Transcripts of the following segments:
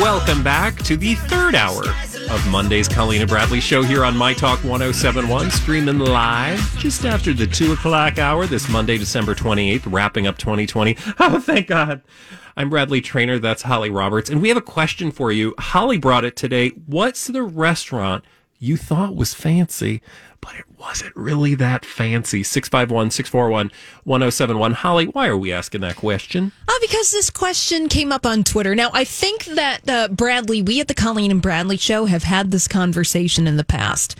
Welcome back to the third hour of Monday's Colina Bradley Show here on My Talk 1071, streaming live just after the 2 o'clock hour this Monday, December 28th, wrapping up 2020. Oh, thank God. I'm Bradley Trainer. That's Holly Roberts. And we have a question for you. Holly brought it today. What's the restaurant you thought was fancy, but it wasn't really that fancy? 651-641-1071. Holly, why are we asking that question? Because this question came up on Twitter. Now, I think that, Bradley, we at the Colleen and Bradley Show have had this conversation in the past,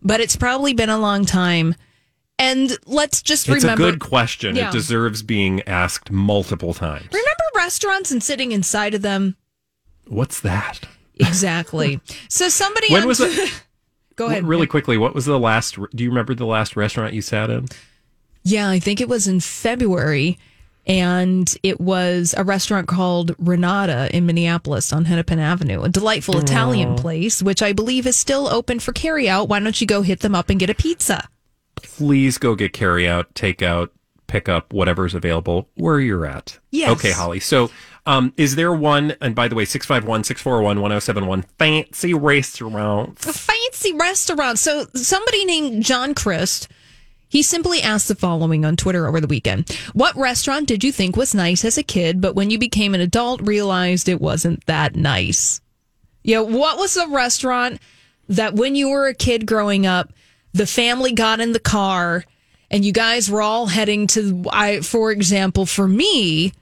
but it's probably been a long time. And let's just remember. It's a good question. Yeah. It deserves being asked multiple times. Remember restaurants and sitting inside of them? What's that? Exactly. So somebody. When was it? Go ahead. Really quickly, what was the last? Do you remember the last restaurant you sat in? Yeah, I think it was in February, and it was a restaurant called Renata in Minneapolis on Hennepl Avenue, a delightful Italian place, which I believe is still open for carryout. Why don't you go hit them up and get a pizza? Please go get carryout, takeout, pick up whatever's available where you're at. Yes. Okay, Holly. So. Is there one, and by the way, 651-641-1071, fancy restaurant. A fancy restaurant. So somebody named John Crist, he simply asked the following on Twitter over the weekend. What restaurant did you think was nice as a kid, but when you became an adult, realized it wasn't that nice? Yeah, what was the restaurant that when you were a kid growing up, the family got in the car, and you guys were all heading to, for example, for me,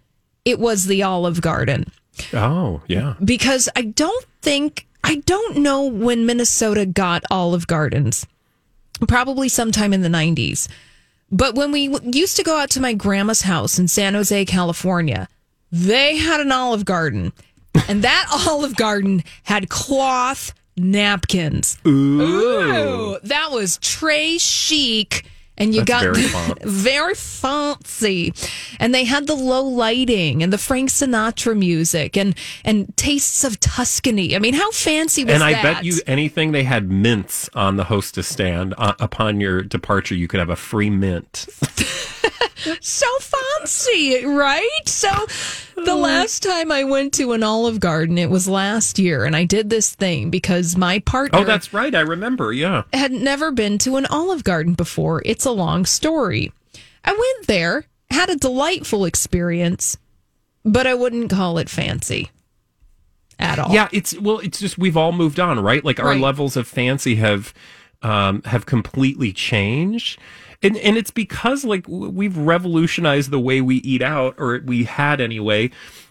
it was the Olive Garden. Oh, yeah. Because I don't know when Minnesota got Olive Gardens. Probably sometime in the 90s. But when we used to go out to my grandma's house in San Jose, California, they had an Olive Garden. And that Olive Garden had cloth napkins. Ooh. That was très chic. And you got very fancy. And they had the low lighting and the Frank Sinatra music and tastes of Tuscany. I mean, how fancy was that? And I bet you anything they had mints on the hostess stand. Upon your departure, you could have a free mint. So fancy, right? So the last time I went to an Olive Garden, it was last year, and I did this thing because my partner... Oh, that's right. I remember, yeah. ...had never been to an Olive Garden before. It's a long story. I went there, had a delightful experience, but I wouldn't call it fancy at all. Yeah, it's just we've all moved on, right? Like our levels of fancy have completely changed. And it's because like we've revolutionized the way we eat out, or we had anyway.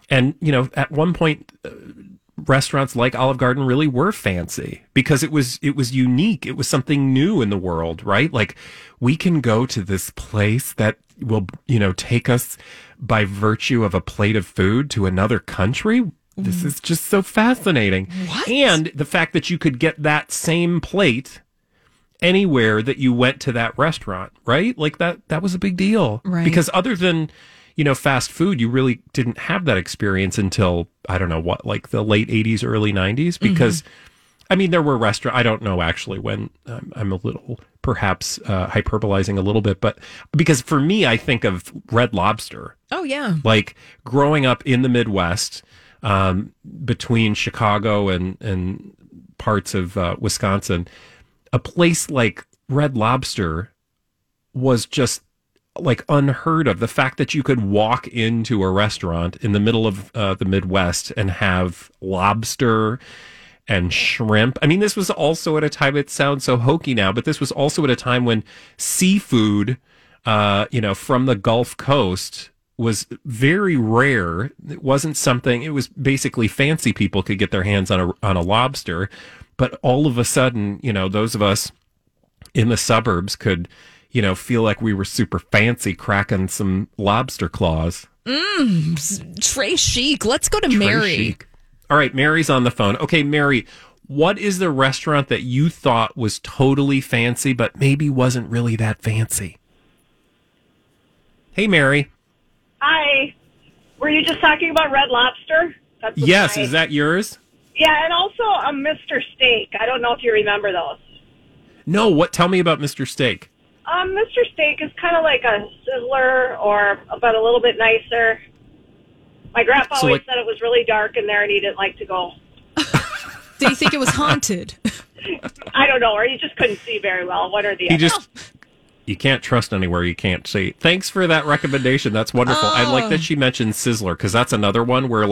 And you know, at one point, restaurants like Olive Garden really were fancy because it was unique. It was something new in the world, right? Like we can go to this place that will, you know, take us by virtue of a plate of food to another country. This is just so fascinating. What? And the fact that you could get that same plate anywhere that you went to that restaurant, right? Like that was a big deal. Right. Because other than, you know, fast food, you really didn't have that experience until, I don't know what, like the late 80s, early 90s. Because, I mean, there were restaurants, I don't know actually when, I'm a little perhaps hyperbolizing a little bit, but because for me, I think of Red Lobster. Oh, yeah. Like growing up in the Midwest, between Chicago and parts of Wisconsin, a place like Red Lobster was just like unheard of. The fact that you could walk into a restaurant in the middle of the Midwest and have lobster and shrimp. I mean, this was also at a time, it sounds so hokey now, but this was also at a time when seafood, from the Gulf Coast was very rare. It wasn't something, it was basically fancy people could get their hands on a lobster. But all of a sudden, those of us in the suburbs could, feel like we were super fancy cracking some lobster claws. Trey chic. Let's go to Trey Mary. Chic. All right, Mary's on the phone. Okay, Mary, what is the restaurant that you thought was totally fancy, but maybe wasn't really that fancy? Hey, Mary. Hi. Were you just talking about Red Lobster? Yes, is that yours? Yeah, and also a Mr. Steak. I don't know if you remember those. No, tell me about Mr. Steak. Mr. Steak is kind of like a Sizzler, but a little bit nicer. My grandpa always said it was really dark in there and he didn't like to go. Did he think it was haunted? I don't know, or he just couldn't see very well. One or the other. You can't trust anywhere you can't see. Thanks for that recommendation. That's wonderful. Oh. I like that she mentioned Sizzler, because that's another one where,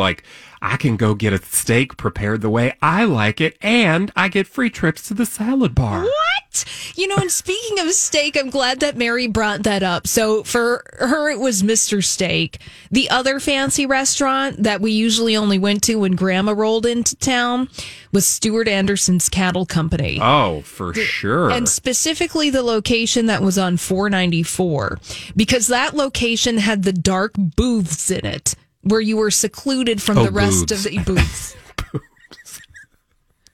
I can go get a steak prepared the way I like it, and I get free trips to the salad bar. What? And speaking of steak, I'm glad that Mary brought that up. So for her, it was Mr. Steak. The other fancy restaurant that we usually only went to when Grandma rolled into town was Stuart Anderson's Cattle Company. Oh, for sure. And specifically the location that was on 494, because that location had the dark booths in it where you were secluded from the rest of the booths.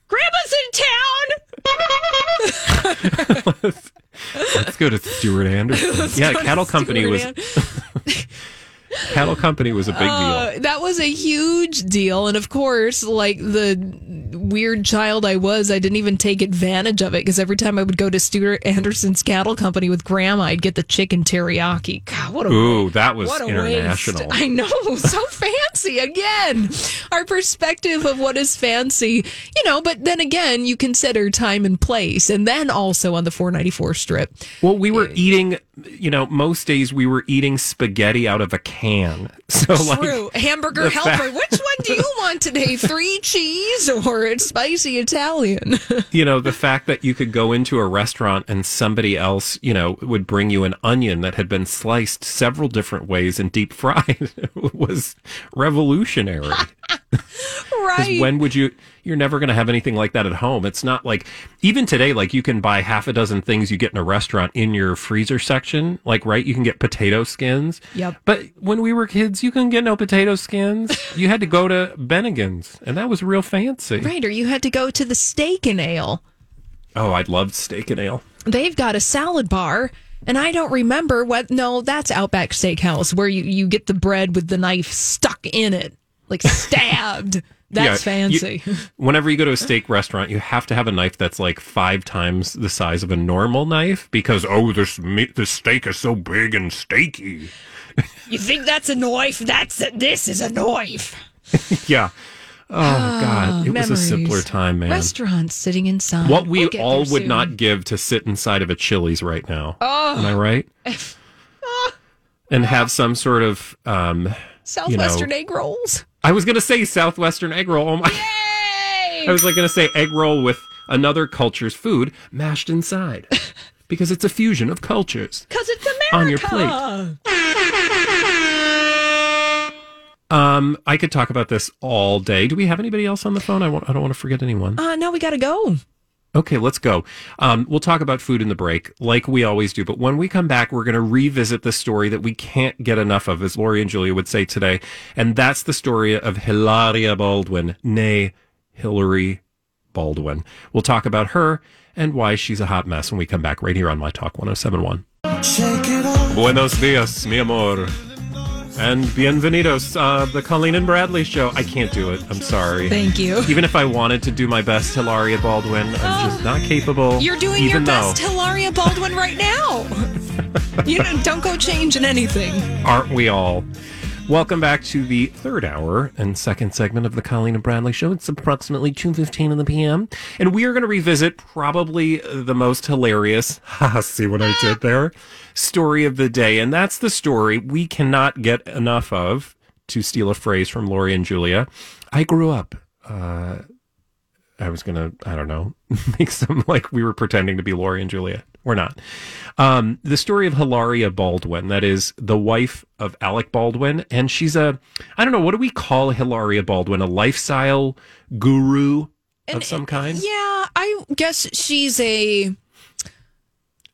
Grandma's in town. Let's go to Stuart Anderson. Cattle Company was Cattle Company was a big deal. That was a huge deal, and of course, the weird child I didn't even take advantage of it, because every time I would go to Stuart Anderson's Cattle Company with Grandma, I'd get the chicken teriyaki. God, what a that was international. Waste. I know, so fancy. Again, our perspective of what is fancy, but then again, you consider time and place, and then also on the 494 strip. Well, we were eating, most days we were eating spaghetti out of a can. So true. Hamburger Helper. Which one do you want today? 3 cheese or it's spicy Italian. The fact that you could go into a restaurant and somebody else, would bring you an onion that had been sliced several different ways and deep fried was revolutionary. Right. When would you're never going to have anything like that at home. It's not like, even today, you can buy half a dozen things you get in a restaurant in your freezer section. You can get potato skins. Yep. But when we were kids, you couldn't get no potato skins. You had to go to Bennigan's, and that was real fancy. Right, or you had to go to the Steak and Ale. Oh, I loved Steak and Ale. They've got a salad bar. And I don't remember that's Outback Steakhouse, where you get the bread with the knife stuck in it. Stabbed. That's fancy. Whenever you go to a steak restaurant, you have to have a knife that's 5 times the size of a normal knife, because, the steak is so big and steaky. You think that's a knife? This is a knife. Yeah. Oh, God. It was a simpler time, man. Restaurants sitting inside. What we all would not give to sit inside of a Chili's right now. Oh. Am I right? And have some sort of... Southwestern egg rolls. I was going to say Southwestern egg roll. Oh my! Yay! I was going to say egg roll with another culture's food mashed inside. Because it's a fusion of cultures. Because it's America! On your plate. I could talk about this all day. Do we have anybody else on the phone? I don't want to forget anyone. No, we got to go. Okay, let's go. We'll talk about food in the break, like we always do. But when we come back, we're going to revisit the story that we can't get enough of, as Lori and Julia would say today. And that's the story of Hilaria Baldwin, nay, Hillary Baldwin. We'll talk about her and why she's a hot mess when we come back right here on My Talk 1071. Buenos dias, mi amor. And bienvenidos, the Colina Bradley Show. I can't do it. I'm sorry. Thank you. Even if I wanted to do my best Hilaria Baldwin, I'm just not capable. You're doing your best Hilaria Baldwin right now. Don't go changing anything. Aren't we all? Welcome back to the third hour and second segment of the Colina Bradley Show. It's approximately 2:15 in the p.m. And we are going to revisit probably the most hilarious, see what I did there, story of the day. And that's the story we cannot get enough of, to steal a phrase from Lori and Julia. I grew up, I was going to, I don't know, make some like we were pretending to be Lori and Julia. We're not. The story of Hilaria Baldwin, that is the wife of Alec Baldwin. And she's a, I don't know, what do we call Hilaria Baldwin? A lifestyle guru of some kind? Yeah, I guess she's a...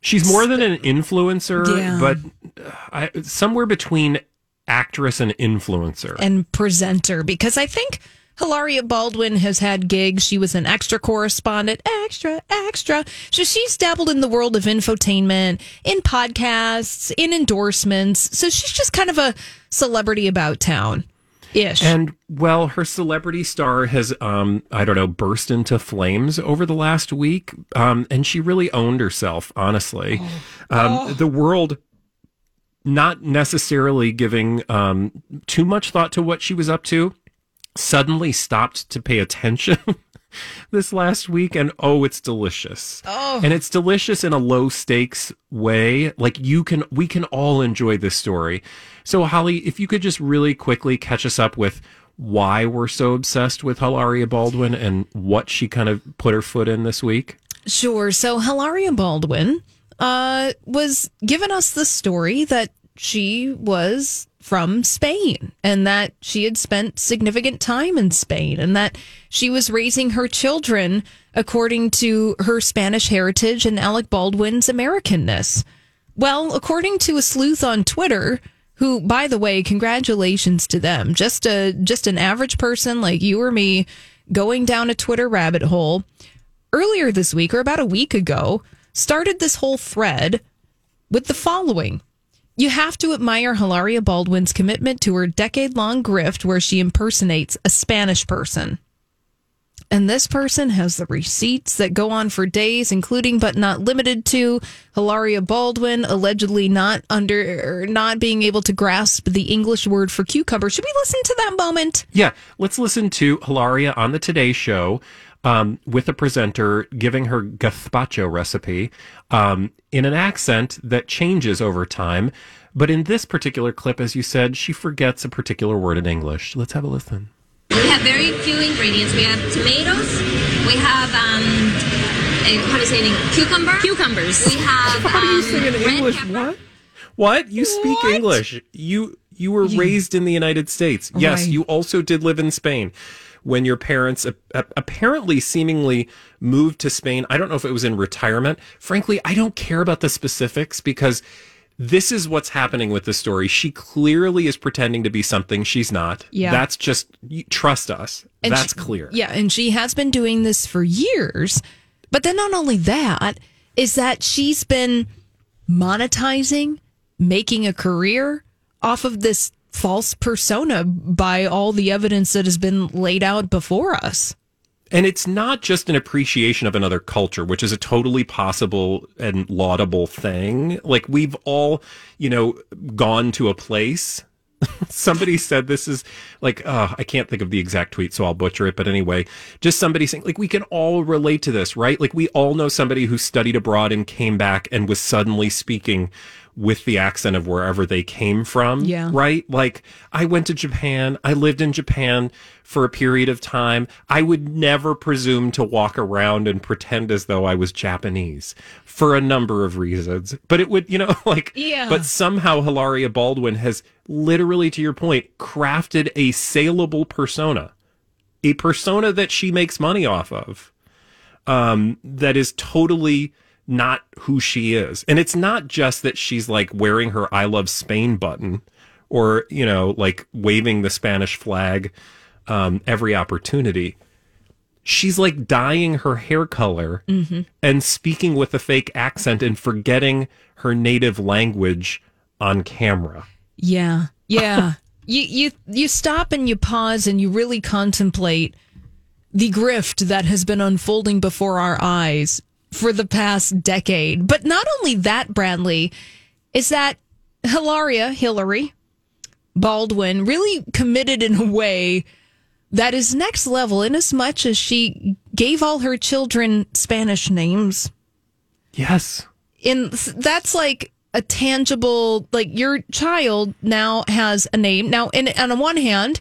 She's more than an influencer, yeah. But somewhere between actress and influencer. And presenter, because I think... Hilaria Baldwin has had gigs. She was an extra correspondent, extra. So she's dabbled in the world of infotainment, in podcasts, in endorsements. So she's just kind of a celebrity about town-ish. And, well, her celebrity star has, I don't know, burst into flames over the last week. And she really owned herself, honestly. The world... not necessarily giving too much thought to what she was up to. Suddenly stopped to pay attention this last week, and it's delicious. And it's delicious in a low stakes way. Like we can all enjoy this story. So Holly, if you could just really quickly catch us up with why we're so obsessed with Hilaria Baldwin and what she kind of put her foot in this week. Sure. So Hilaria Baldwin was giving us the story that she was from Spain and that she had spent significant time in Spain and that she was raising her children according to her Spanish heritage and Alec Baldwin's Americanness. Well, according to a sleuth on Twitter, who, by the way, congratulations to them, just an average person like you or me going down a Twitter rabbit hole, earlier this week or about a week ago, started this whole thread with the following. You have to admire Hilaria Baldwin's commitment to her decade-long grift where she impersonates a Spanish person. And this person has the receipts that go on for days, including but not limited to Hilaria Baldwin allegedly not being able to grasp the English word for cucumber. Should we listen to that moment? Yeah, let's listen to Hilaria on the Today Show with a presenter giving her gazpacho recipe in an accent that changes over time. But in this particular clip, as you said, she forgets a particular word in English. Let's have a listen. We have very few ingredients. We have tomatoes. We have, cucumber. Cucumbers. We have, how do you say in English? What? What? You speak what? English. You were raised in the United States. Yes, right. You also did live in Spain. When your parents apparently seemingly moved to Spain, I don't know if it was in retirement. Frankly, I don't care about the specifics because this is what's happening with the story. She clearly is pretending to be something she's not. Yeah. That's just, trust us. And that's clear. Yeah, and she has been doing this for years. But then not only that, is that she's been monetizing, making a career off of this false persona by all the evidence that has been laid out before us. And it's not just an appreciation of another culture, which is a totally possible and laudable thing. Like we've all, gone to a place. Somebody said this is like, I can't think of the exact tweet, so I'll butcher it. But anyway, just somebody saying like, we can all relate to this, right? Like we all know somebody who studied abroad and came back and was suddenly speaking with the accent of wherever they came from, yeah. Right? Like, I went to Japan. I lived in Japan for a period of time. I would never presume to walk around and pretend as though I was Japanese for a number of reasons. But it would, yeah. But somehow Hilaria Baldwin has literally, to your point, crafted a saleable persona, a persona that she makes money off of, that is totally... not who she is. And it's not just that she's like wearing her I love Spain button or, like waving the Spanish flag every opportunity. She's like dyeing her hair color and speaking with a fake accent and forgetting her native language on camera. Yeah. Yeah. You stop and you pause and you really contemplate the grift that has been unfolding before our eyes for the past decade. But not only that, Bradley, is that Hilaria, Hillary, Baldwin really committed in a way that is next level, in as much as she gave all her children Spanish names. Yes. And that's like a tangible, like, your child now has a name. Now, and on one hand,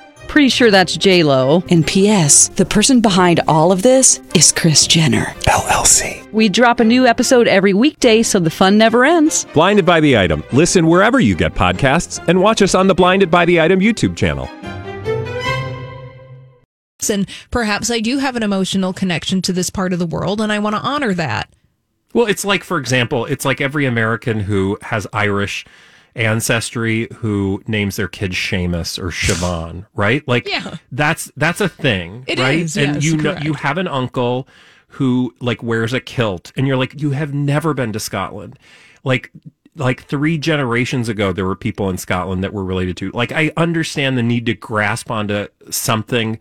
Pretty sure that's J-Lo. And P.S., the person behind all of this is Kris Jenner, LLC. We drop a new episode every weekday, so the fun never ends. Blinded by the Item. Listen wherever you get podcasts and watch us on the Blinded by the Item YouTube channel. And perhaps I do have an emotional connection to this part of the world, and I want to honor that. Well, it's like, for example, it's like every American who has Irish ancestry who names their kid Seamus or Siobhan, right? Like, yeah, that's a thing, it right? Is, and yes, you know, you have an uncle who like wears a kilt, and you're like, you have never been to Scotland. Like 3 generations ago, there were people in Scotland that were related to. Like, I understand the need to grasp onto something,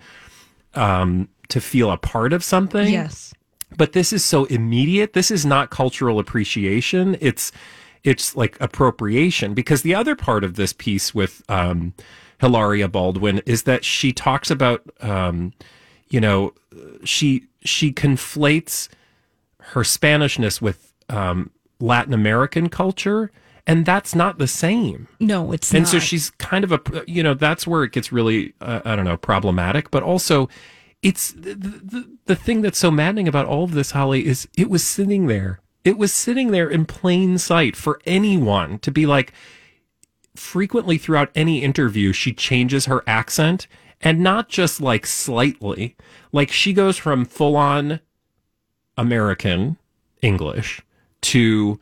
to feel a part of something. Yes, but this is so immediate. This is not cultural appreciation. It's like appropriation, because the other part of this piece with Hilaria Baldwin is that she talks about, she conflates her Spanishness with Latin American culture, and that's not the same. No, it's not. And so she's kind of that's where it gets really, problematic, but also it's the thing that's so maddening about all of this, Holly, is it was sitting there. It was sitting there in plain sight for anyone to be like, frequently throughout any interview, she changes her accent, and not just like slightly. Like, she goes from full on American English to,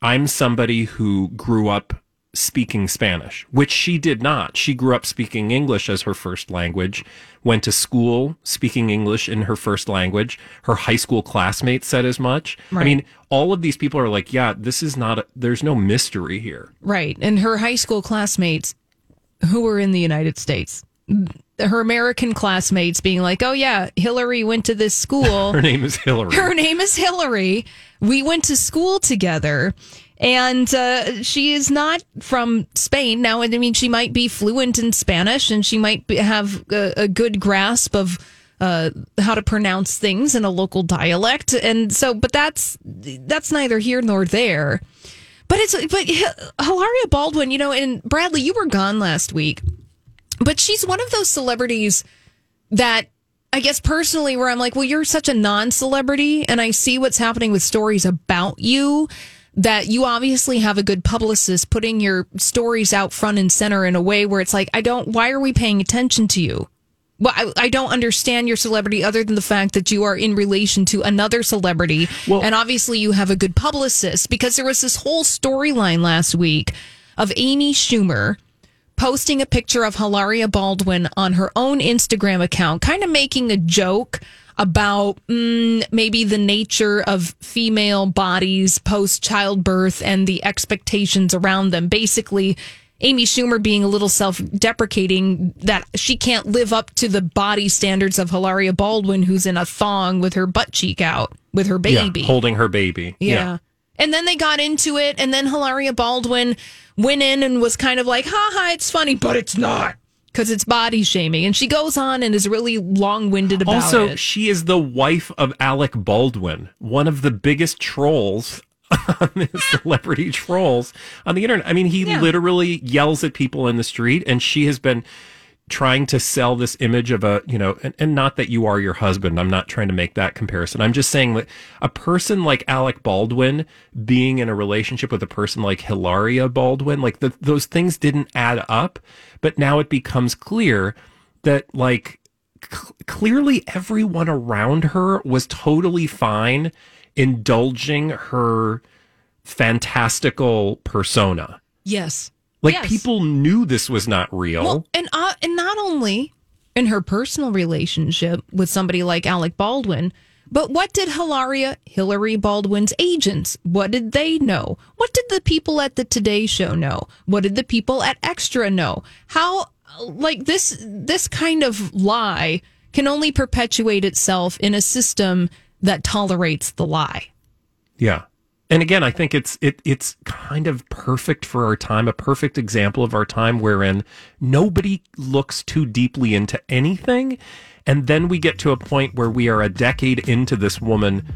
I'm somebody who grew up speaking Spanish, which she did not. She grew up speaking English as her first language, went to school speaking English in her first language. Her high school classmates said as much. Right. I mean, all of these people are like, yeah, this is not, there's no mystery here. Right. And her high school classmates who were in the United States, her American classmates being like, oh yeah, Hillary went to this school. Her name is Hillary. Her name is Hillary. We went to school together. And she is not from Spain. Now, I mean, she might be fluent in Spanish, and she might have a good grasp of how to pronounce things in a local dialect. And so, but that's neither here nor there. But Hilaria Baldwin, and Bradley, you were gone last week, but she's one of those celebrities that, I guess personally, where I'm like, well, you're such a non-celebrity, and I see what's happening with stories about you, that you obviously have a good publicist putting your stories out front and center in a way where it's like, why are we paying attention to you? Well, I don't understand your celebrity other than the fact that you are in relation to another celebrity. Well, and obviously you have a good publicist, because there was this whole storyline last week of Amy Schumer posting a picture of Hilaria Baldwin on her own Instagram account, kind of making a joke about maybe the nature of female bodies post-childbirth and the expectations around them. Basically, Amy Schumer being a little self-deprecating that she can't live up to the body standards of Hilaria Baldwin, who's in a thong with her butt cheek out with her baby. Yeah, holding her baby. Yeah. And then they got into it, and then Hilaria Baldwin went in and was kind of like, ha, it's funny, but it's not. Because it's body shaming. And she goes on and is really long-winded about it. Also, she is the wife of Alec Baldwin, one of the biggest trolls, celebrity trolls on the internet. I mean, he literally yells at people in the street, and she has been trying to sell this image of a, you know, and not that you are your husband. I'm not trying to make that comparison. I'm just saying that a person like Alec Baldwin being in a relationship with a person like Hilaria Baldwin, like those things didn't add up. But now it becomes clear that, like, clearly everyone around her was totally fine indulging her fantastical persona. Yes. Like, yes. People knew this was not real. Well, and not only in her personal relationship with somebody like Alec Baldwin, but what did Hillary Baldwin's agents, what did they know? What did the people at the Today Show know? What did the people at Extra know? How, like, this kind of lie can only perpetuate itself in a system that tolerates the lie. Yeah. And again, I think it's kind of perfect for our time, a perfect example of our time wherein nobody looks too deeply into anything. And then we get to a point where we are a decade into this woman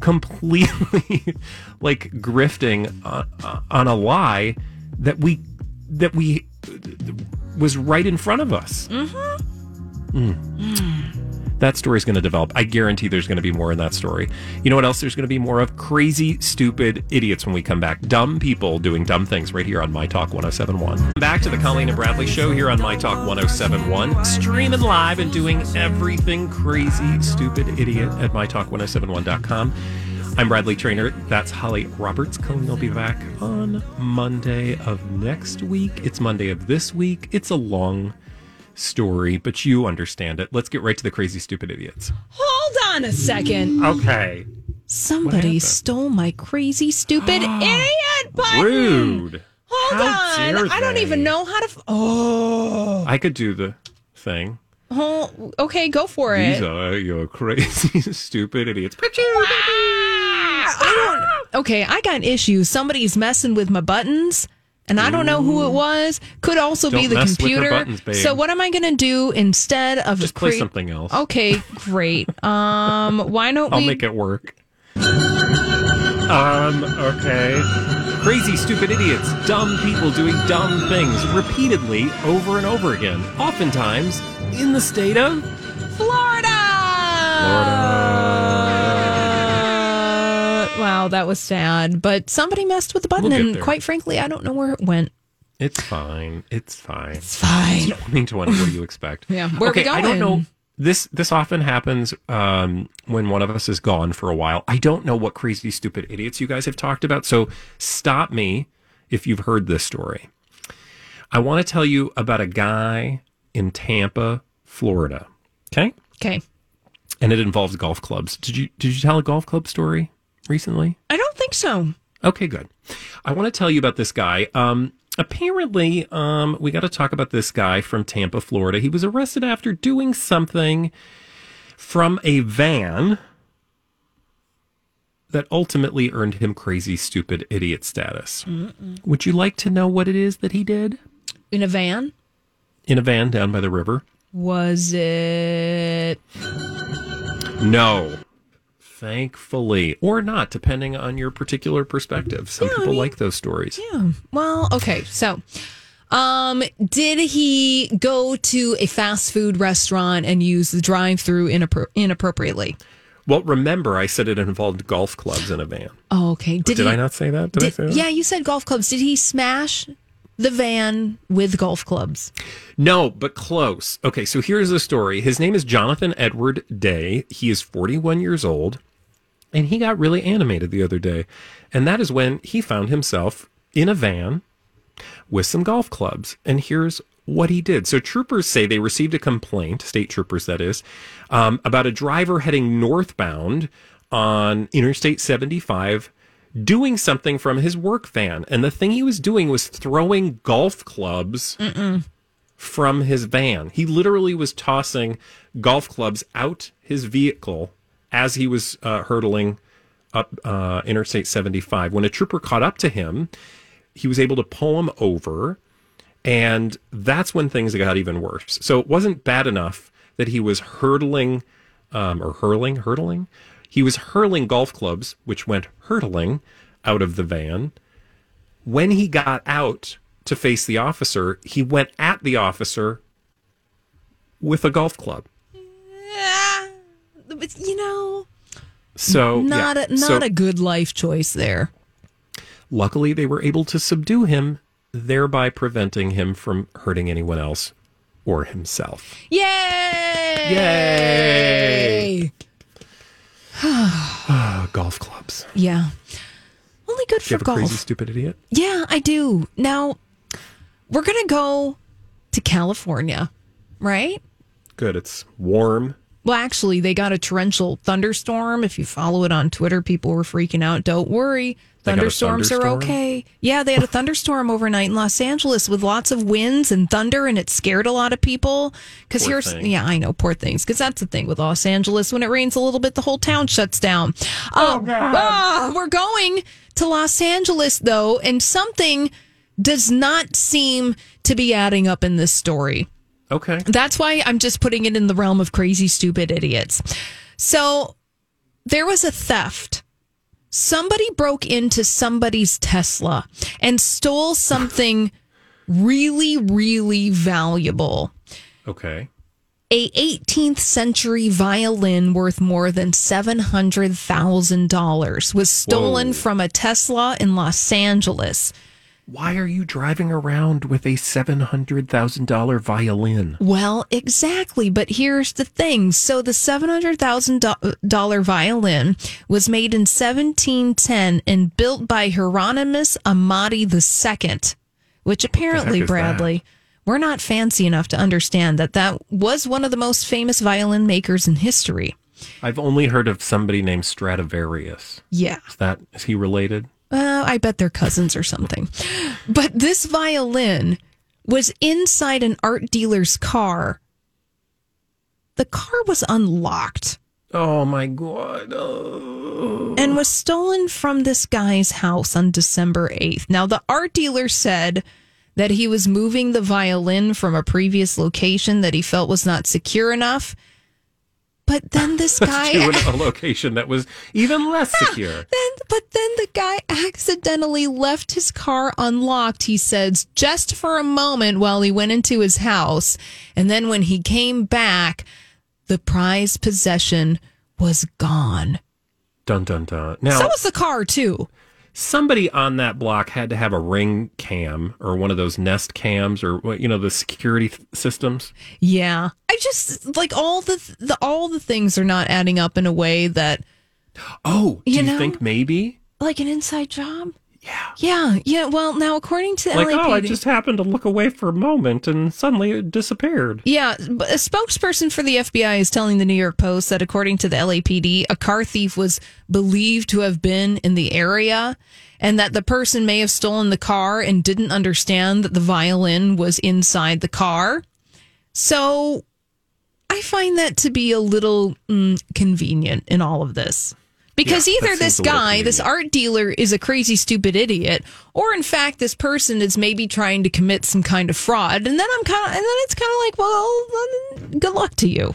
completely like grifting on a lie that we was right in front of us. Mm-hmm. That story's going to develop. I guarantee there's going to be more in that story. You know what else there's going to be more of? Crazy, stupid idiots when we come back. Dumb people doing dumb things right here on My Talk 1071. Back to the Colina Bradley Show here on My Talk 1071. Streaming live and doing everything crazy, stupid, idiot at mytalk1071.com. I'm Bradley Traynor. That's Holly Roberts. Colleen will be back on Monday of next week. It's Monday of this week. It's a long story, but you understand it. Let's get right to the crazy, stupid idiots. Hold on a second. Okay. Somebody stole my crazy, stupid idiot button. Rude. Hold on. I don't even know how to. Oh. I could do the thing. Oh, okay. Go for it. These are your crazy, stupid idiots. I don't. Okay. I got an issue. Somebody's messing with my buttons. And I don't know who it was. Could also be the computer. Buttons, so what am I going to do instead of just play something else? Okay, great. Why don't I'll make it work. Okay. Crazy, stupid idiots, dumb people doing dumb things repeatedly over and over again. Oftentimes in the state of Florida. Wow, that was sad. But somebody messed with the button, and quite frankly, I don't know where it went. It's fine. It's fine. It's fine. It's 2020. What do you expect? Yeah. Where are we going? I don't know. This often happens when one of us is gone for a while. I don't know what crazy, stupid idiots you guys have talked about. So stop me if you've heard this story. I want to tell you about a guy in Tampa, Florida. Okay? Okay. And it involves golf clubs. Did you tell a golf club story recently? I don't think so. Okay, good. I want to tell you about this guy. Apparently, we got to talk about this guy from Tampa, Florida. He was arrested after doing something from a van that ultimately earned him crazy, stupid, idiot status. Mm-mm. Would you like to know what it is that he did? In a van? In a van down by the river. Was it? No. Thankfully, or not, depending on your particular perspective. Some people like those stories. Yeah. Well, okay. So, did he go to a fast food restaurant and use the drive-thru inappropriately? Well, remember, I said it involved golf clubs in a van. Oh, okay. Did I not say that? Did I say that? Yeah, you said golf clubs. Did he smash the van with golf clubs? No, but close. Okay, so here's the story. His name is Jonathan Edward Day. He is 41 years old. And he got really animated the other day. And that is when he found himself in a van with some golf clubs. And here's what he did. So troopers say they received a complaint, state troopers that is, about a driver heading northbound on Interstate 75 doing something from his work van. And the thing he was doing was throwing golf clubs from his van. He literally was tossing golf clubs out his vehicle as he was hurtling up Interstate 75. When a trooper caught up to him, he was able to pull him over, and that's when things got even worse. So it wasn't bad enough that he was hurling. He was hurling golf clubs, which went hurtling out of the van. When he got out to face the officer, he went at the officer with a golf club. But, you know, so not a good life choice there. Luckily, they were able to subdue him, thereby preventing him from hurting anyone else or himself. Yay! Golf clubs. Yeah. Only good for golf. You have a crazy, stupid idiot? Yeah, I do. Now, we're going to go to California, right? Good. It's warm. Well, actually, they got a torrential thunderstorm. If you follow it on Twitter, people were freaking out. Don't worry. Thunderstorms are okay. Yeah, they had a thunderstorm overnight in Los Angeles with lots of winds and thunder, and it scared a lot of people. Because yeah, I know, poor things. Because that's the thing with Los Angeles. When it rains a little bit, the whole town shuts down. Oh, God. We're going to Los Angeles, though, and something does not seem to be adding up in this story. Okay. That's why I'm just putting it in the realm of crazy, stupid idiots. So there was a theft. Somebody broke into somebody's Tesla and stole something really, really valuable. Okay. A 18th century violin worth more than $700,000 was stolen from a Tesla in Los Angeles. Why are you driving around with a $700,000 violin? Well, exactly. But here's the thing. So the $700,000 violin was made in 1710 and built by Hieronymus Amati II, which apparently, Bradley, we're not fancy enough to understand that that was one of the most famous violin makers in history. I've only heard of somebody named Stradivarius. Yeah. Is he related? I bet they're cousins or something. But this violin was inside an art dealer's car. The car was unlocked. Oh, my God. Oh. And was stolen from this guy's house on December 8th. Now, the art dealer said that he was moving the violin from a previous location that he felt was not secure enough. But then this guy... to a location that was even less secure. But then the guy accidentally left his car unlocked, he says, just for a moment while he went into his house. And then when he came back, the prized possession was gone. Dun, dun, dun. Now, so was the car, too. Somebody on that block had to have a Ring cam or one of those Nest cams or, you know, the security systems. Yeah. I just like all the things are not adding up in a way that. Oh, do you think maybe like an inside job? Yeah. Well, now, according to LAPD, I just happened to look away for a moment and suddenly it disappeared. Yeah. A spokesperson for the FBI is telling the New York Post that, according to the LAPD, a car thief was believed to have been in the area and that the person may have stolen the car and didn't understand that the violin was inside the car. So I find that to be a little convenient in all of this. Because either this guy, this art dealer, is a crazy, stupid idiot, or in fact, this person is maybe trying to commit some kind of fraud. And then it's kind of like, well, good luck to you.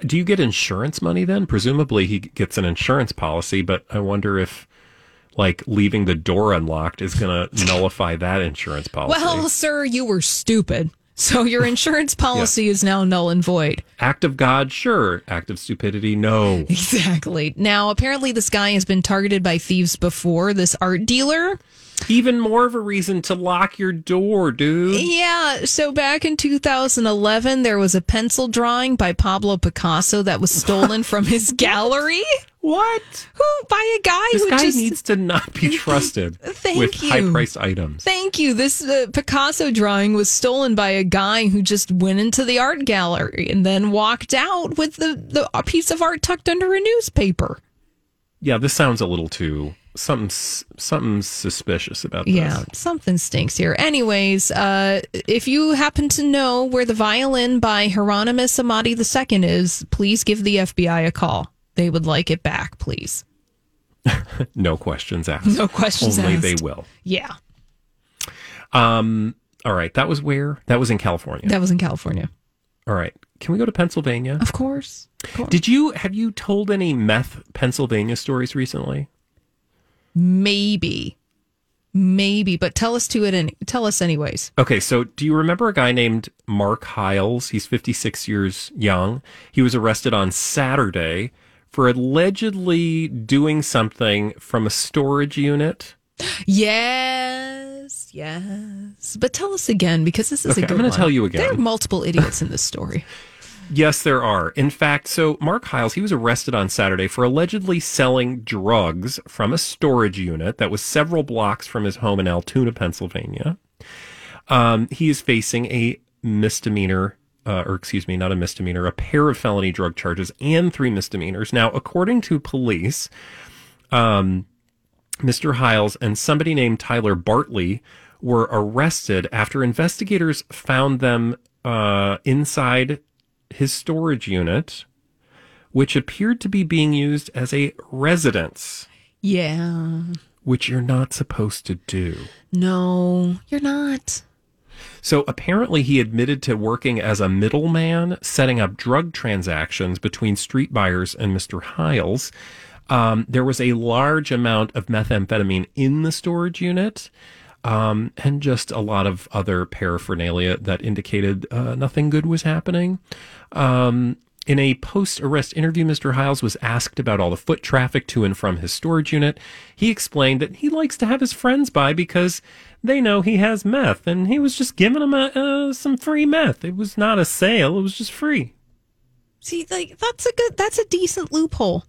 Do you get insurance money then? Presumably, he gets an insurance policy, but I wonder if, leaving the door unlocked is going to nullify that insurance policy. Well, sir, you were stupid. So your insurance policy is now null and void. Act of God, sure. Act of stupidity, no. Exactly. Now, apparently this guy has been targeted by thieves before, this art dealer. Even more of a reason to lock your door, dude. Yeah. So back in 2011, there was a pencil drawing by Pablo Picasso that was stolen from his gallery. What? By a guy who just... This guy needs to not be trusted with high-priced items. Thank you. This Picasso drawing was stolen by a guy who just went into the art gallery and then walked out with a piece of art tucked under a newspaper. Yeah, this sounds a little too... Something suspicious about this. Yeah, something stinks here. Anyways, if you happen to know where the violin by Hieronymus Amati II is, please give the FBI a call. They would like it back, please. No questions asked. No questions asked. Only they will. Yeah. All right. That was where? That was in California. That was in California. All right. Can we go to Pennsylvania? Of course. Have you told any meth Pennsylvania stories recently? Maybe. Maybe, but tell us to it and tell us anyways. Okay, so do you remember a guy named Mark Hiles? He's 56 years young. He was arrested on Saturday for allegedly doing something from a storage unit. Yes. But tell us again, because this is a good one. I'm going to tell you again. There are multiple idiots in this story. Yes, there are. In fact, so Mark Hiles, he was arrested on Saturday for allegedly selling drugs from a storage unit that was several blocks from his home in Altoona, Pennsylvania. He is facing a misdemeanor, a pair of felony drug charges and three misdemeanors. Now, according to police, Mr. Hiles and somebody named Tyler Bartley were arrested after investigators found them inside his storage unit, which appeared to be being used as a residence. Yeah. Which you're not supposed to do. No, you're not. So apparently he admitted to working as a middleman, setting up drug transactions between street buyers and Mr. Hiles. There was a large amount of methamphetamine in the storage unit, and just a lot of other paraphernalia that indicated nothing good was happening. In a post-arrest interview, Mr. Hiles was asked about all the foot traffic to and from his storage unit. He explained that he likes to have his friends by because they know he has meth, and he was just giving them some free meth. It was not a sale. It was just free. See, like that's a decent loophole.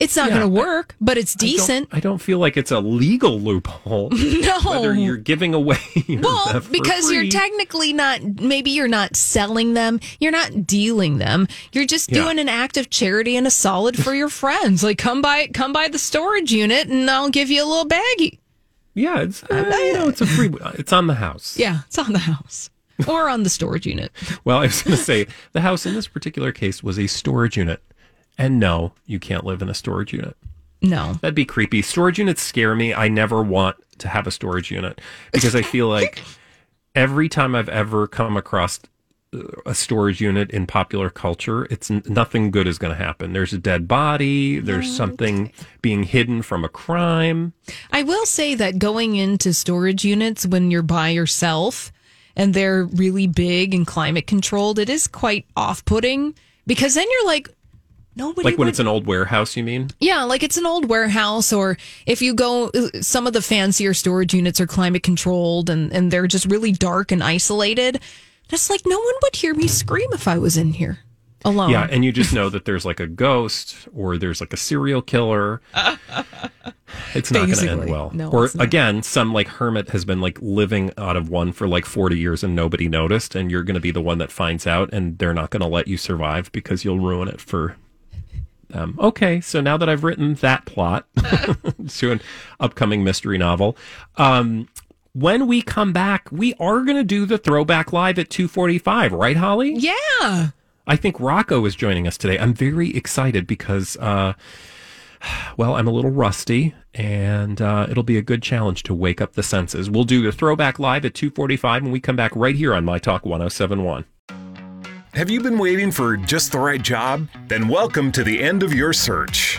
It's not going to work, but it's decent. I don't feel like it's a legal loophole. No. Whether you're giving away your meth because free. You're technically not, maybe you're not selling them. You're not dealing them. You're just doing an act of charity and a solid for your friends. Like, come by the storage unit and I'll give you a little baggie. Yeah, it's, it's a free, it's on the house. Yeah, it's on the house. Or on the storage unit. Well, I was going to say, the house in this particular case was a storage unit. And no, you can't live in a storage unit. No. That'd be creepy. Storage units scare me. I never want to have a storage unit because I feel like every time I've ever come across a storage unit in popular culture, it's nothing good is going to happen. There's a dead body. There's something being hidden from a crime. I will say that going into storage units when you're by yourself and they're really big and climate controlled, it is quite off-putting because then you're like, nobody like when it's an old warehouse, you mean? Yeah, like it's an old warehouse, or if you go, some of the fancier storage units are climate controlled and they're just really dark and isolated. Just like no one would hear me scream if I was in here alone. Yeah, and you just know that there's like a ghost or there's like a serial killer. It's not going to end well. No, or again, some like hermit has been like living out of one for like 40 years and nobody noticed, and you're going to be the one that finds out and they're not going to let you survive because you'll ruin it for them. Okay, so now that I've written that plot to an upcoming mystery novel, when we come back, we are going to do the Throwback Live at 2:45, right, Holly? Yeah. I think Rocco is joining us today. I'm very excited because, I'm a little rusty, and it'll be a good challenge to wake up the senses. We'll do the Throwback Live at 2:45 when we come back right here on My Talk 1071. Have you been waiting for just the right job? Then welcome to the end of your search.